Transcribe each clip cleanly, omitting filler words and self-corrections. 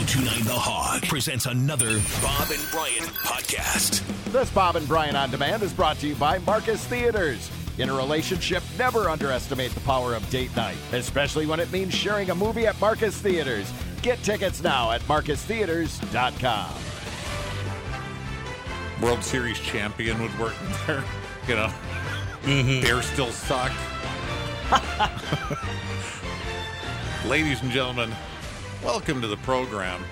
1029 The Hog presents another Bob and Brian podcast. This Bob and Brian On Demand is brought to you by Marcus Theaters. In a relationship, never underestimate the power of date night, especially when it means sharing a movie at Marcus Theaters. Get tickets now at marcustheaters.com. World Series champion would work in there. You know, Bears still suck. Ladies and gentlemen, welcome to the program.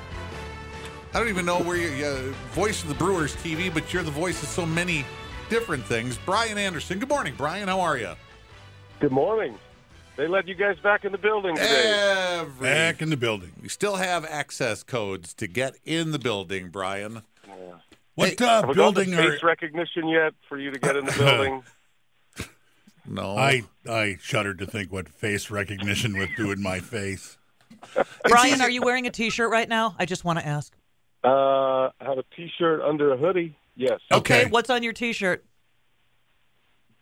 I don't even know where you're voice of the Brewers TV, but you're the voice of so many different things. Brian Anderson. Good morning, Brian. How are you? Good morning. They let you guys back in the building today. Back in the building. We still have access codes to get in the building, Brian. Yeah. What building are you? Face recognition yet for you to get in the building? No. I shudder to think what face recognition would do in my face. Brian, are you wearing a T-shirt right now? I just want to ask. I have a T-shirt under a hoodie. Yes. Okay. What's on your T-shirt?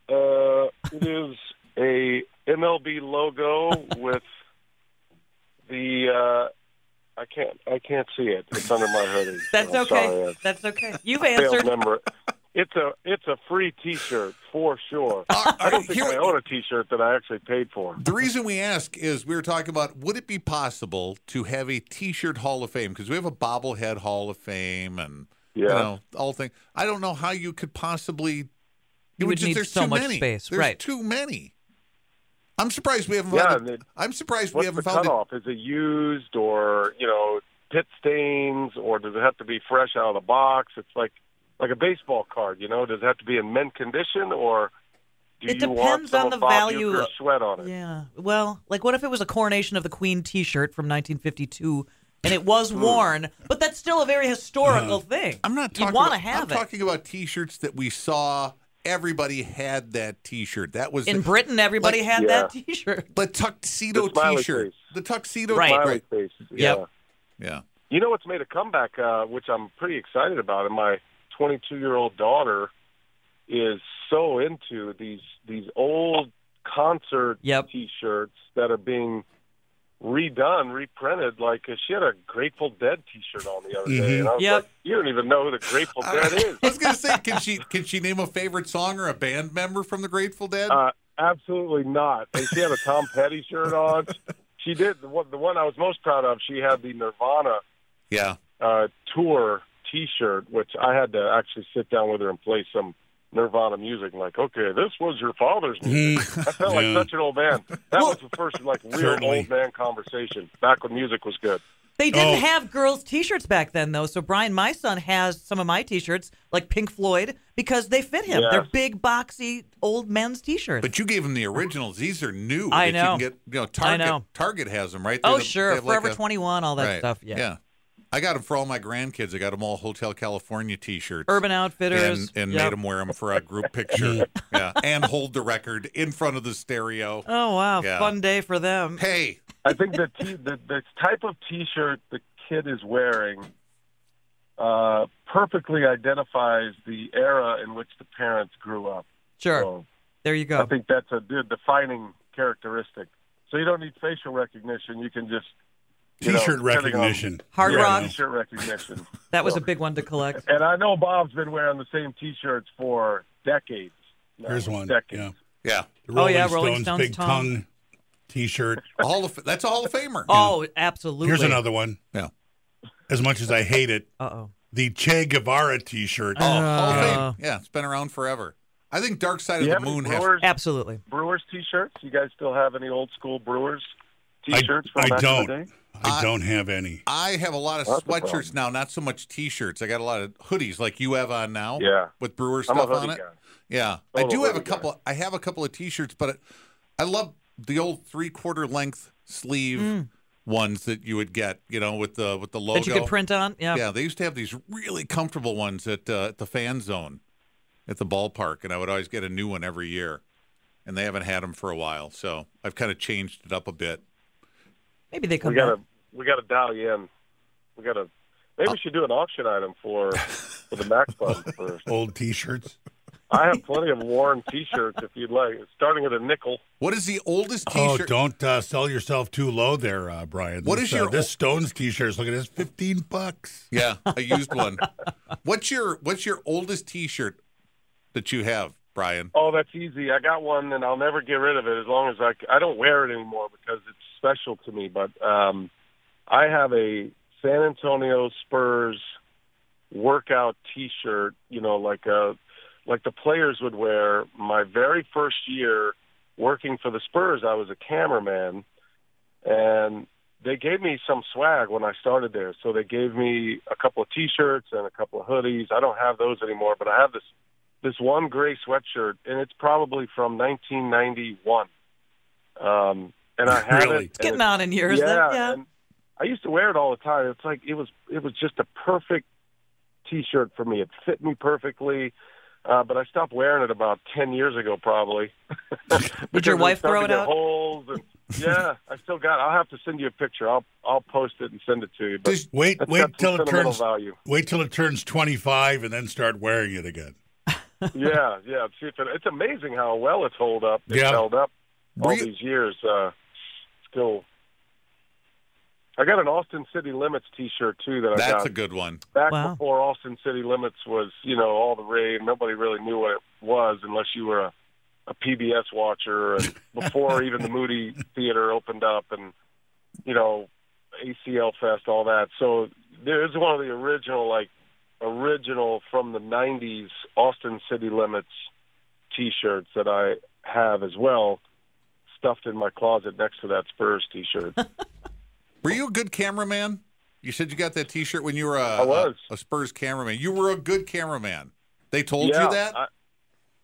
It is a MLB logo with the I can't see it. It's under my hoodie. That's okay. Sorry. That's okay. You've answered. It's a free T-shirt for sure. I don't think I own a T-shirt that I actually paid for. The reason we ask is we were talking about would it be possible to have a T-shirt Hall of Fame, because we have a bobblehead Hall of Fame and. Yeah. You know, all things. I don't know how you could possibly. You would just, need there's so too much many. Space. There's right. too many. I'm surprised we haven't. I'm surprised we haven't found. What's the cutoff? Is it used or pit stains, or does it have to be fresh out of the box? It's like a baseball card. Does it have to be in mint condition, or do it you want some on the value of sweat on it? Yeah. Well, what if it was a Coronation of the Queen T-shirt from 1952? And it was worn, but that's still a very historical thing. I'm not talking. You want to have I'm talking about T-shirts that we saw. Everybody had that T-shirt. That was in Britain. Everybody had that T-shirt. The tuxedo T-shirt. The tuxedo. Right. Face. Yeah. Yep. Yeah. You know what's made a comeback, which I'm pretty excited about, and my 22-year-old daughter is so into these old concert T-shirts that are being redone, reprinted. She had a Grateful Dead T-shirt on the other day, and I was like, "You don't even know who the Grateful Dead is." I was going to say, can she name a favorite song or a band member from the Grateful Dead? Absolutely not. And she had a Tom Petty shirt on. She did the one I was most proud of. She had the Nirvana tour T-shirt, which I had to actually sit down with her and play some Nirvana music. Okay, this was your father's music. I felt like such an old man. That was the first weird old man conversation back when music was good. They didn't have girls' T-shirts back then, though. So, Brian, my son has some of my T-shirts, like Pink Floyd, because they fit him. Yes. They're big, boxy, old men's T-shirts. But you gave him the originals. These are new. I know. You can get, Target has them, right? Oh, sure. Forever 21, all that stuff. Yeah. I got them for all my grandkids. I got them all Hotel California T-shirts. Urban Outfitters. And made them wear them for a group picture. Yeah, and hold the record in front of the stereo. Oh, wow. Yeah. Fun day for them. Hey. I think the type of T-shirt the kid is wearing perfectly identifies the era in which the parents grew up. Sure. So there you go. I think that's a defining characteristic. So you don't need facial recognition. You can just... T-shirt recognition. Hard rock. T-shirt recognition. That was a big one to collect. And I know Bob's been wearing the same T-shirts for decades. No, here's one. Decades. Yeah. The Rolling Stones big tongue T-shirt. That's a Hall of Famer. Oh, absolutely. Here's another one. Yeah. As much as I hate it, the Che Guevara T-shirt. Hall of Fame. Yeah, it's been around forever. I think Dark Side of the Moon has. Absolutely. Brewers T-shirts? You guys still have any old school Brewers T-shirts from back in the day? I don't have any. I have a lot of sweatshirts now, not so much T-shirts. I got a lot of hoodies like you have on now with Brewer stuff on it. Guy. Yeah. Total I do have a couple. Guy. I have a couple of T-shirts, but I love the old three-quarter length sleeve ones that you would get, with the logo. That you could print on? Yeah. Yeah, they used to have these really comfortable ones at the Fan Zone at the ballpark, and I would always get a new one every year, and they haven't had them for a while, so I've kind of changed it up a bit. Maybe they come back. We got to dial you in. Maybe we should do an auction item for the Mac Fund for old T-shirts. I have plenty of Warren T-shirts if you'd like. Starting at a nickel. What is the oldest T-shirt? Oh, don't sell yourself too low there, Brian. What is your this Stones T-shirt? Look at this, $15. Yeah, I used one. What's your oldest T-shirt that you have, Brian? Oh, that's easy. I got one, and I'll never get rid of it as long as I don't wear it anymore because it's special to me. But I have a San Antonio Spurs workout T-shirt. You know, like the players would wear. My very first year working for the Spurs, I was a cameraman, and they gave me some swag when I started there. So they gave me a couple of T-shirts and a couple of hoodies. I don't have those anymore, but I have this one gray sweatshirt, and it's probably from 1991. And I had really? It. It's getting on in years. Yeah, yeah. And I used to wear it all the time. It's like it was just a perfect T-shirt for me. It fit me perfectly. But I stopped wearing it about 10 years ago, probably. Did your wife throw it out? Holes and, yeah, I still got it. I'll have to send you a picture. I'll post it and send it to you. But just wait till it turns 25 and then start wearing it again. Yeah. It's amazing how well it's held up. It's held up all these years. Still. I got an Austin City Limits T-shirt, too, that I got. That's a good one. Back before Austin City Limits was, you know, all the rave. Nobody really knew what it was unless you were a PBS watcher. And before even the Moody Theater opened up and, you know, ACL Fest, all that. So there's one of the original from the 90s Austin City Limits T-shirts that I have as well, stuffed in my closet next to that Spurs T-shirt. Were you a good cameraman? You said you got that T-shirt when you were a Spurs cameraman. You were a good cameraman. They told you that?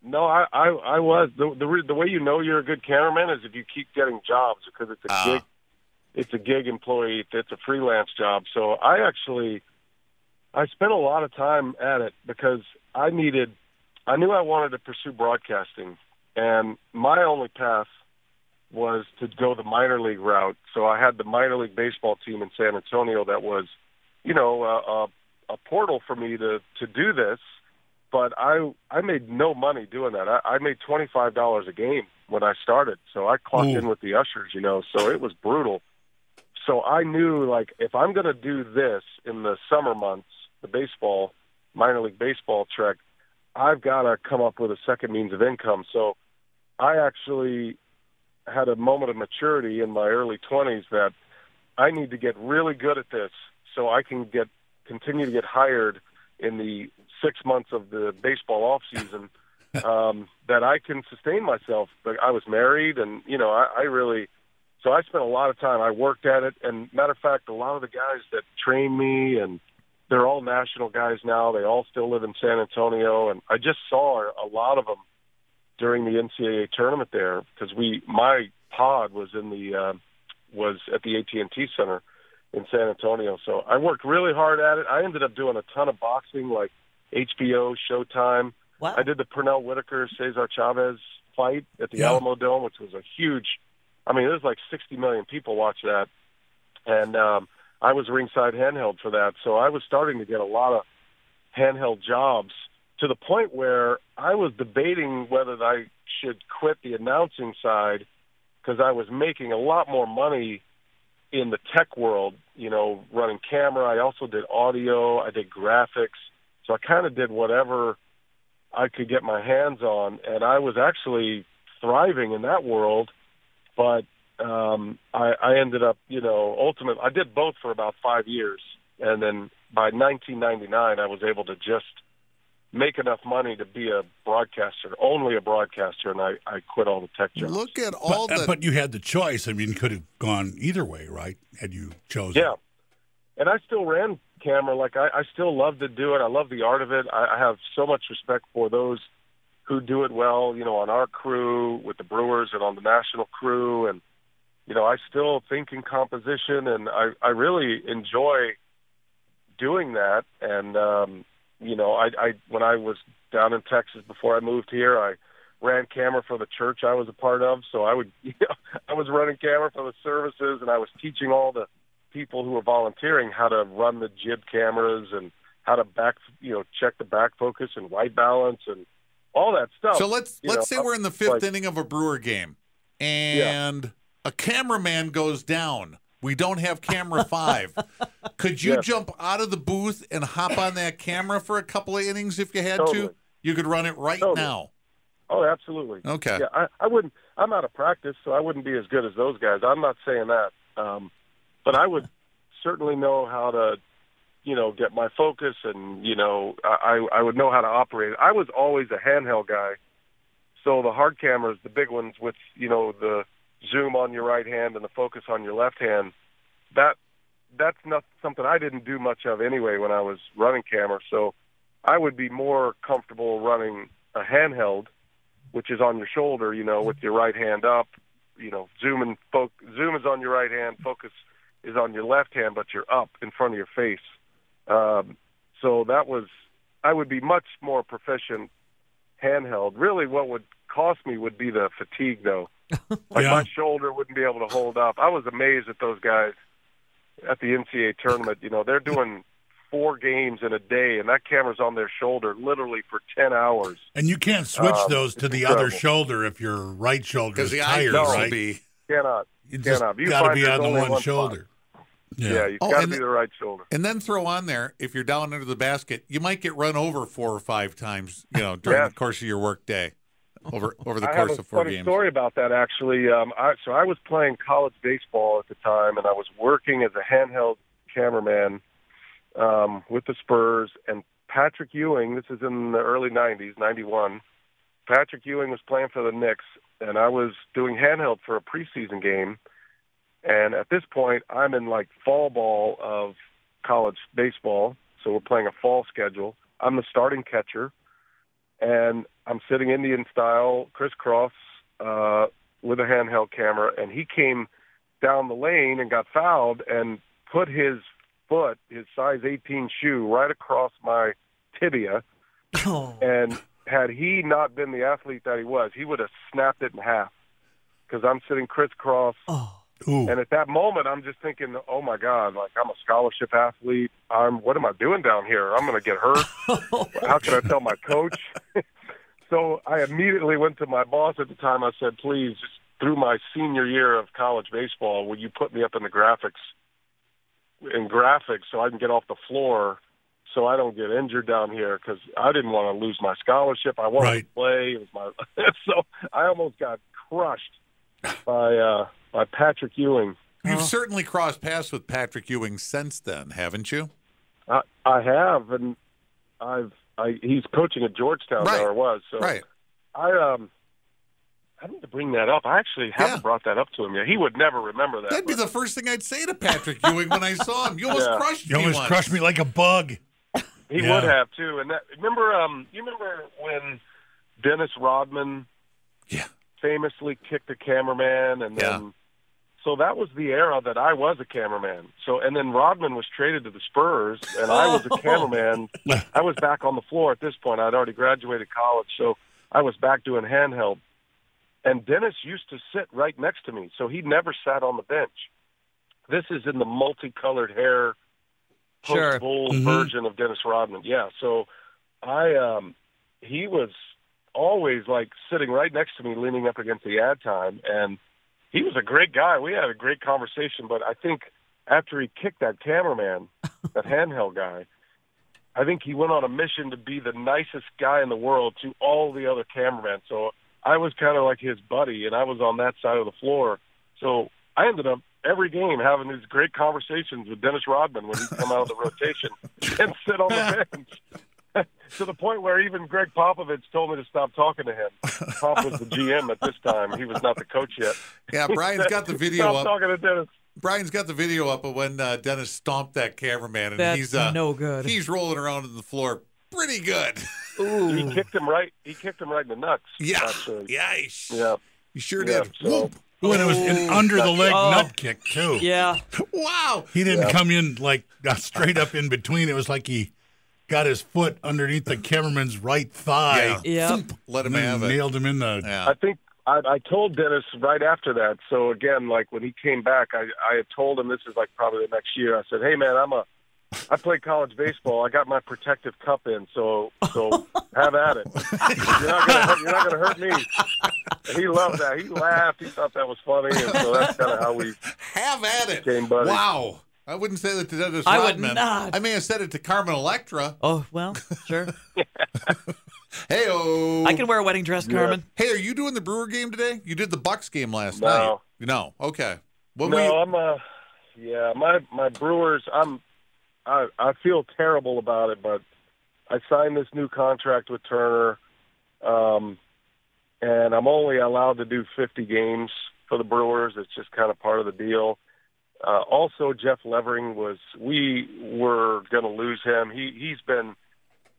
No, I was. The way you know you're a good cameraman is if you keep getting jobs, because it's a gig. It's a gig employee. It's a freelance job. So I spent a lot of time at it because I knew I wanted to pursue broadcasting, and my only path was to go the minor league route. So I had the minor league baseball team in San Antonio that was, you know, a portal for me to do this. But I made no money doing that. I made $25 a game when I started. So I clocked in with the ushers, you know, so it was brutal. So I knew, like, if I'm going to do this in the summer months, the baseball, minor league baseball trek, I've got to come up with a second means of income. So I actually had a moment of maturity in my early 20s that I need to get really good at this so I can continue to get hired in the 6 months of the baseball offseason that I can sustain myself. But I was married, and, you know, so I spent a lot of time. I worked at it, and matter of fact, a lot of the guys that trained me, and they're all national guys now. They all still live in San Antonio, and I just saw a lot of them during the NCAA tournament there, because my pod was at the AT&T Center in San Antonio. So I worked really hard at it. I ended up doing a ton of boxing, like HBO, Showtime. Wow. I did the Pernell Whitaker, Cesar Chavez fight at the Alamo Dome, which was a huge. I mean, there's like 60 million people watch that, and I was ringside handheld for that. So I was starting to get a lot of handheld jobs, to the point where I was debating whether I should quit the announcing side, because I was making a lot more money in the tech world, you know, running camera. I also did audio. I did graphics. So I kind of did whatever I could get my hands on, and I was actually thriving in that world. But I ended up, you know, ultimately, I did both for about 5 years. And then by 1999, I was able to just make enough money to be a broadcaster, only a broadcaster, and I quit all the tech jobs. Look at all that. But you had the choice. I mean, you could have gone either way, right, had you chosen. Yeah, and I still ran camera. Like, I still love to do it. I love the art of it. I have so much respect for those who do it well, you know, on our crew with the Brewers and on the national crew. And, you know, I still think in composition, and I really enjoy doing that. And, you know, I when I was down in Texas before I moved here, I ran camera for the church I was a part of. So I was running camera for the services, and I was teaching all the people who were volunteering how to run the jib cameras and how to check the back focus and white balance and all that stuff. So let's say we're in the fifth inning of a Brewer game, and a cameraman goes down. We don't have camera five. Could you jump out of the booth and hop on that camera for a couple of innings if you had to? You could run it right now. Oh, absolutely. Okay. Yeah, I wouldn't. I'm out of practice, so I wouldn't be as good as those guys. I'm not saying that, but I would certainly know how to, get my focus, and I would know how to operate. I was always a handheld guy, so the hard cameras, the big ones with the zoom on your right hand and the focus on your left hand, that's not something I didn't do much of anyway when I was running camera. So I would be more comfortable running a handheld, which is on your shoulder, with your right hand up, zoom is on your right hand, focus is on your left hand, but you're up in front of your face. So I would be much more proficient handheld. Really what would cost me would be the fatigue, though. My shoulder wouldn't be able to hold up. I was amazed at those guys at the NCAA tournament. They're doing 4 games in a day, and that camera's on their shoulder literally for 10 hours. And you can't switch those to the other shoulder if your right shoulder is tired, right? Cannot. You cannot. You got to be on the one shoulder. Yeah, you've got to be the right shoulder. And then throw on there, if you're down under the basket, you might get run over 4 or 5 times, during the course of your work day. Over the course of 4 games. I have a funny story about that, actually. So I was playing college baseball at the time, and I was working as a handheld cameraman with the Spurs. And Patrick Ewing, this is in the early 90s, 91, Patrick Ewing was playing for the Knicks, and I was doing handheld for a preseason game. And at this point, I'm in, fall ball of college baseball, so we're playing a fall schedule. I'm the starting catcher. And I'm sitting Indian style, crisscross, with a handheld camera. And he came down the lane and got fouled and put his foot, his size 18 shoe, right across my tibia. Oh. And had he not been the athlete that he was, he would have snapped it in half, because I'm sitting crisscross. Oh. And at that moment, I'm just thinking, oh, my God, I'm a scholarship athlete. What am I doing down here? I'm going to get hurt. How can I tell my coach? So I immediately went to my boss at the time. I said, please, through my senior year of college baseball, will you put me up in the graphics so I can get off the floor so I don't get injured down here, because I didn't want to lose my scholarship. I wanted to play. It was my So I almost got crushed by Patrick Ewing. You've certainly crossed paths with Patrick Ewing since then, haven't you? I have, and he's coaching at Georgetown now, or was. So I need to bring that up. I actually haven't brought that up to him yet. He would never remember that. That'd be the first thing I'd say to Patrick Ewing when I saw him. You almost crushed me. You almost crushed me like a bug. He would have too. And you remember when Dennis Rodman? Yeah. Famously kicked a cameraman, and then so that was the era that I was a cameraman. So, and then Rodman was traded to the Spurs, and I was a cameraman. I was back on the floor at this point. I'd already graduated college, so I was back doing handheld. And Dennis used to sit right next to me, so he never sat on the bench. This is in the multicolored hair, post-bowl version of Dennis Rodman. Yeah, so he was always sitting right next to me, leaning up against the ad time, and he was a great guy. We had a great conversation, but I think after he kicked that cameraman, that handheld guy, I think he went on a mission to be the nicest guy in the world to all the other cameramen. So I was kind of like his buddy, and I was on that side of the floor. So I ended up every game having these great conversations with Dennis Rodman when he'd come out of the rotation and sit on the bench. To the point where even Greg Popovich told me to stop talking to him. Pop was the GM at this time. He was not the coach yet. Yeah, Brian's got the video up. Stop talking to Dennis. Brian's got the video up of when Dennis stomped that cameraman. And that's no good. He's rolling around on the floor pretty good. Ooh. He kicked him right in the nuts. Yeah. Actually. Yikes. Yeah. He sure did. So. Ooh, and it was an under-the-leg nut kick, too. Yeah. Wow. He didn't come in, straight up in between. It was like he got his foot underneath the cameraman's right thigh. Yeah. Let him have it. Nailed him in the... Yeah. I think I told Dennis right after that. So, again, when he came back, I had told him, this is probably the next year. I said, hey, man, I'm a I played college baseball. I got my protective cup in, so have at it. You're not gonna hurt me. And he loved that. He laughed. He thought that was funny, and so that's kind of how we have at it. Became buddies. Wow. I wouldn't say that to Dennis Rodman. I would not. I may have said it to Carmen Electra. Oh, well, sure. Hey-oh. I can wear a wedding dress, Carmen. Yeah. Hey, are you doing the Brewer game today? You did the Bucks game last night. No. Okay. My Brewers, I feel terrible about it, but I signed this new contract with Turner, and I'm only allowed to do 50 games for the Brewers. It's just kind of part of the deal. Also, Jeff Levering we were going to lose him. He's been,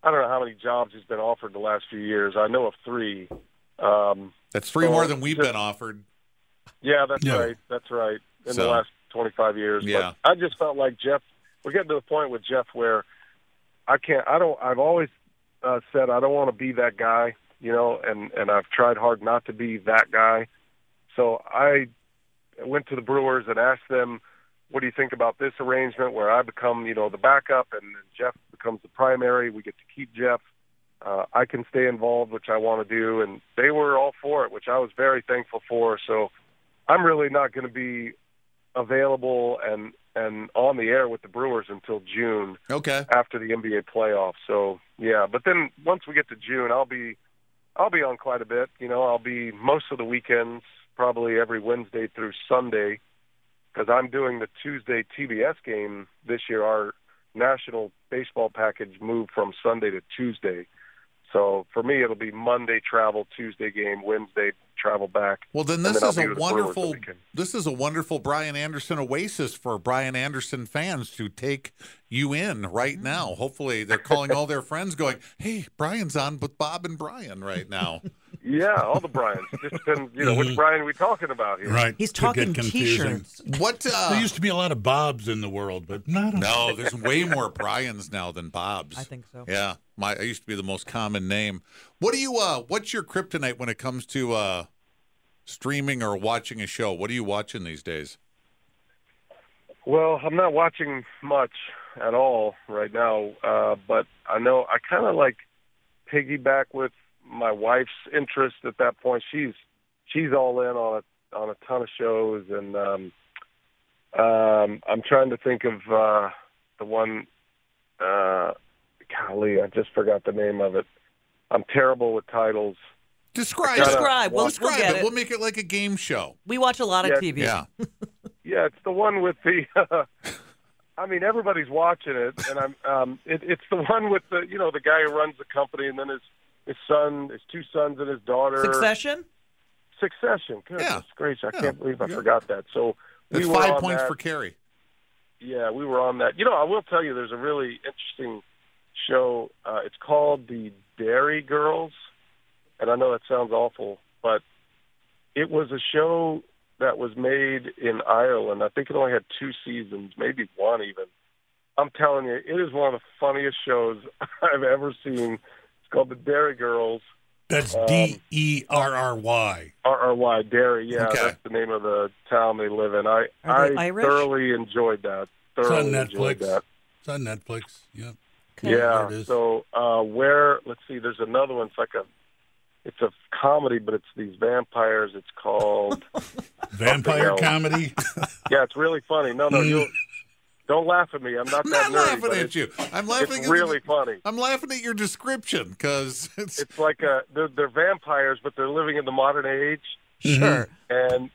I don't know how many jobs he's been offered the last few years. I know of 3. That's 3 more than we've been offered. Yeah, that's right. In the last 25 years. Yeah. But I just felt like Jeff, we're getting to the point with Jeff where I've always said I don't want to be that guy, and I've tried hard not to be that guy. So I went to the Brewers and asked them, what do you think about this arrangement where I become, the backup and Jeff becomes the primary? We get to keep Jeff. I can stay involved, which I want to do. And they were all for it, which I was very thankful for. So I'm really not going to be available and on the air with the Brewers until June. Okay. After the NBA playoffs. So, yeah. But then once we get to June, I'll be on quite a bit. I'll be most of the weekends, probably every Wednesday through Sunday. Because I'm doing the Tuesday TBS game this year. Our national baseball package moved from Sunday to Tuesday. So for me, it'll be Monday travel, Tuesday game, Wednesday travel back. Well, then this is a wonderful Brian Anderson oasis for Brian Anderson fans to take you in right now. Hopefully they're calling all their friends going, hey, Brian's on with Bob and Brian right now. Yeah, all the Brians. Just been, which Brian are we talking about here? Right. He's talking T-shirts. What? There used to be a lot of Bobs in the world, but not. No, there's way more Brians now than Bobs. I think so. Yeah, I used to be the most common name. What do you? What's your kryptonite when it comes to streaming or watching a show? What are you watching these days? Well, I'm not watching much at all right now, but I know I kind of like piggyback with my wife's interest at that point. She's all in on a ton of shows, and I'm trying to think of the one. Golly, I just forgot the name of it. I'm terrible with titles. Describe. We'll get it. We'll make it like a game show. We watch a lot of TV. Yeah, yeah. It's the one with the. I mean, everybody's watching it, and I'm. It's the one with the the guy who runs the company, and then his son, his 2 sons, and his daughter. Succession. Goodness gracious, I can't believe I forgot that. So that's 5 points for Carrie. Yeah, we were on that. I will tell you, there's a really interesting show. It's called the Derry Girls, and I know that sounds awful, but it was a show that was made in Ireland. I think it only had 2 seasons, maybe 1 even. I'm telling you, it is one of the funniest shows I've ever seen. Called the Derry Girls. That's D-E-R-R-Y. R-R-Y, Derry, yeah. Okay. That's the name of the town they live in. I thoroughly enjoyed that. It's on Netflix, yeah. Okay. Yeah, so let's see, there's another one. It's a comedy, but it's these vampires. It's called... Vampire comedy? Yeah, it's really funny. No, don't laugh at me. I'm not that nerdy, laughing at you. I'm laughing. It's really funny. I'm laughing at your description because it's like they're vampires, but they're living in the modern age. Sure. And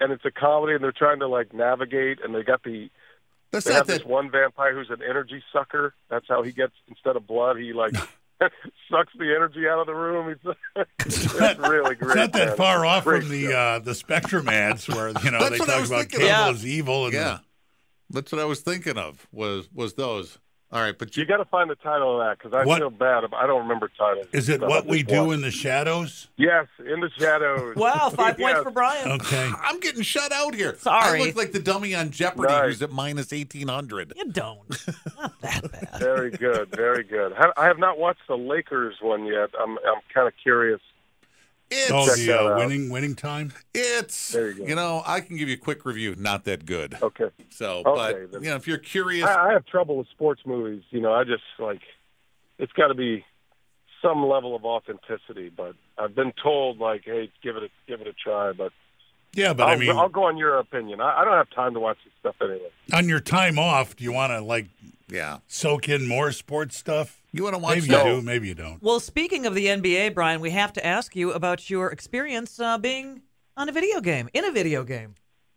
it's a comedy, and they're trying to like navigate, and they got the. They have this one vampire who's an energy sucker. That's how he gets, instead of blood, he like sucks the energy out of the room. It's really great. It's not that far off from the Spectrum ads where they talk about cannibal is evil and. Yeah. That's what I was thinking of. Was those? All right, but you got to find the title of that because I feel bad. I don't remember titles. Is it What We Do in the Shadows? Yes, in the shadows. Wow, 5 points for Brian. Okay, I'm getting shut out here. Sorry, I look like the dummy on Jeopardy who's at minus 1,800. You don't. Not that bad. Very good, very good. I have not watched the Lakers one yet. I'm kind of curious. Winning Time. You know, I can give you a quick review. Not that good. Okay. But you know, if you're curious, I have trouble with sports movies. You know, I just it's got to be some level of authenticity. But I've been told hey, give it a try. But yeah, but I'll go on your opinion. I don't have time to watch this stuff anyway. On your time off, do you want to soak in more sports stuff? You want to watch? Maybe you do, maybe you don't. Well, speaking of the NBA, Brian, we have to ask you about your experience being on a video game, in a video game.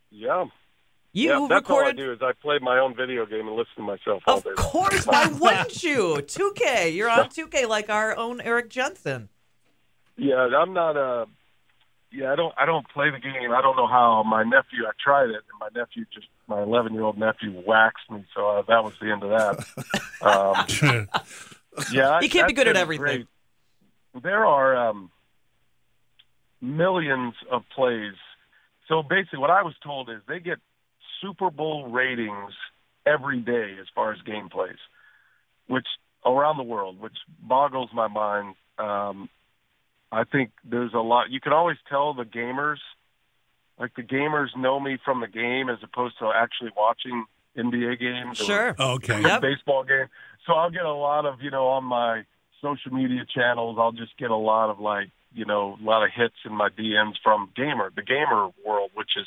Yeah. That's all I do is I play my own video game and listen to myself all day. Of course, why wouldn't you? 2K, you're on 2K like our own Eric Jensen. Yeah, I'm not a... Yeah, I don't play the game. I don't know how. My nephew, I tried it, and my 11-year-old nephew waxed me, so that was the end of that. You can't be good at everything. Great. There are millions of plays. So basically what I was told is they get Super Bowl ratings every day as far as game plays, which around the world, which boggles my mind. I think there's a lot. You can always tell the gamers, the gamers know me from the game as opposed to actually watching NBA games. Sure. Okay. Yep. Baseball game. So I'll get a lot of, on my social media channels, I'll just get a lot of a lot of hits in my DMs from the gamer world, which is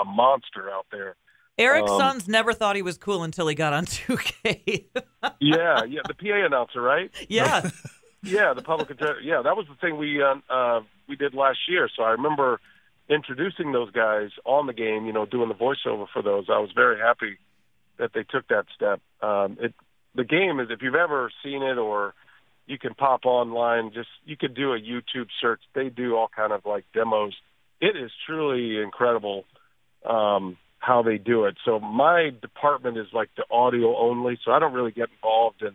a monster out there. Eric Sons never thought he was cool until he got on 2K. yeah, the PA announcer, right? Yeah. Yeah, the public address. Yeah, that was the thing we did last year. So I remember introducing those guys on the game, doing the voiceover for those. I was very happy that they took that step. The game is, if you've ever seen it, or you can pop online, you could do a YouTube search. They do all kind of demos. It is truly incredible how they do it. So my department is the audio only, so I don't really get involved in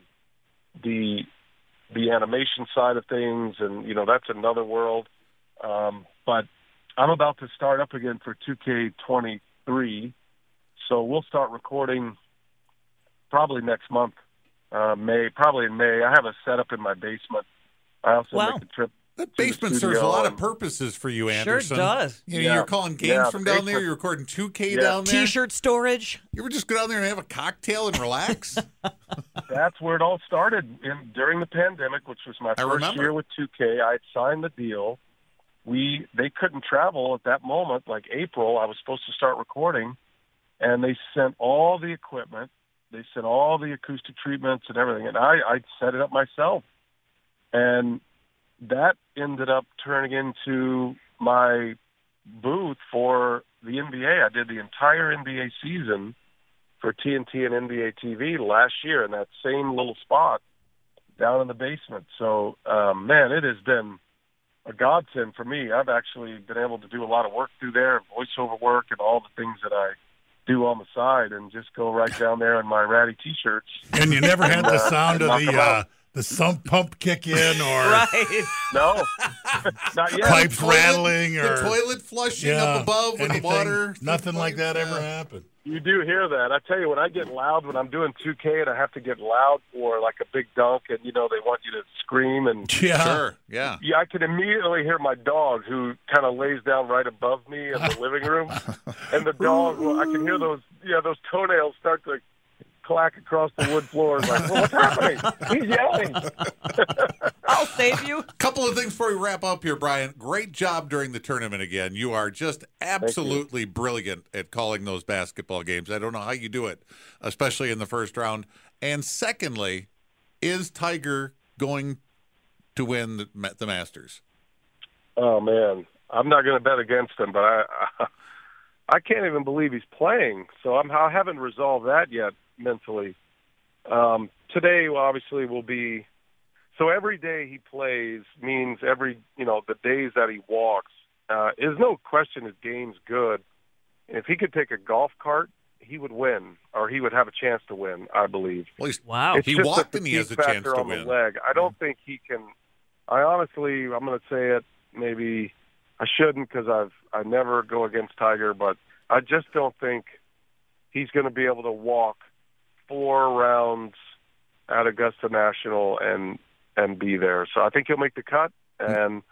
the animation side of things, and that's another world. But I'm about to start up again for 2K23, so we'll start recording probably next month, probably in May. I have a setup in my basement. I also make a trip. That basement serves a lot of purposes for you, Anderson. Sure does. You're calling games from down there. You're recording 2K down there. T-shirt storage. You ever just go down there and have a cocktail and relax? That's where it all started during the pandemic, which was my first year with 2K. I had signed the deal. They couldn't travel at that moment. April, I was supposed to start recording, and they sent all the equipment. They sent all the acoustic treatments and everything, and I set it up myself. And that ended up turning into my booth for the NBA. I did the entire NBA season for TNT and NBA TV last year in that same little spot down in the basement. So, man, it has been a godsend for me. I've actually been able to do a lot of work through there, voiceover work and all the things that I do on the side, and just go right down there in my ratty T-shirts. And you never had the sound of the sump pump kick in, or right. No, not yet. Pipes rattling, or the toilet flushing up above with water. Nothing like that ever happened. You do hear that. I tell you, when I get loud, when I'm doing 2K and I have to get loud for a big dunk, and they want you to scream, and yeah, I can immediately hear my dog, who kind of lays down right above me in the living room, and the dog. I can hear those toenails start to clack across the wood floor. What's happening? He's yelling. I'll save you. A couple of things before we wrap up here, Brian. Great job during the tournament again. You are just absolutely brilliant at calling those basketball games. I don't know how you do it, especially in the first round. And secondly, is Tiger going to win the Masters? Oh, man. I'm not going to bet against him, but I can't even believe he's playing. So I haven't resolved that yet. Mentally, today obviously will be. So every day he plays means the days that he walks. There's no question his game's good. If he could take a golf cart, he would win, or he would have a chance to win. I believe. Wow, he walked and he has a chance to win. I don't think he can. I'm going to say it. Maybe I shouldn't, because I never go against Tiger, but I just don't think he's going to be able to walk 4 rounds at Augusta National and be there. So I think he'll make the cut, and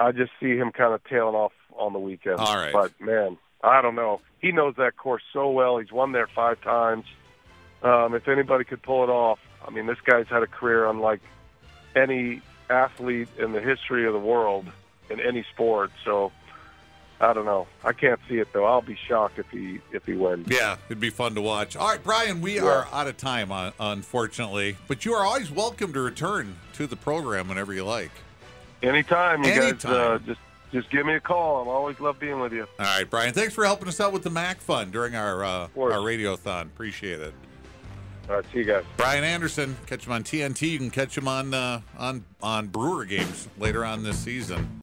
I just see him kind of tailing off on the weekends. All right. But, man, I don't know. He knows that course so well. He's won there 5 times. If anybody could pull it off, I mean, this guy's had a career unlike any athlete in the history of the world in any sport. So, I don't know. I can't see it, though. I'll be shocked if he wins. Yeah, it'd be fun to watch. All right, Brian, we are out of time, unfortunately. But you are always welcome to return to the program whenever you like. Anytime, guys. Just give me a call. I always love being with you. All right, Brian. Thanks for helping us out with the Mac Fund during our radiothon. Appreciate it. All right, see you guys. Brian Anderson, catch him on TNT. You can catch him on Brewer games later on this season.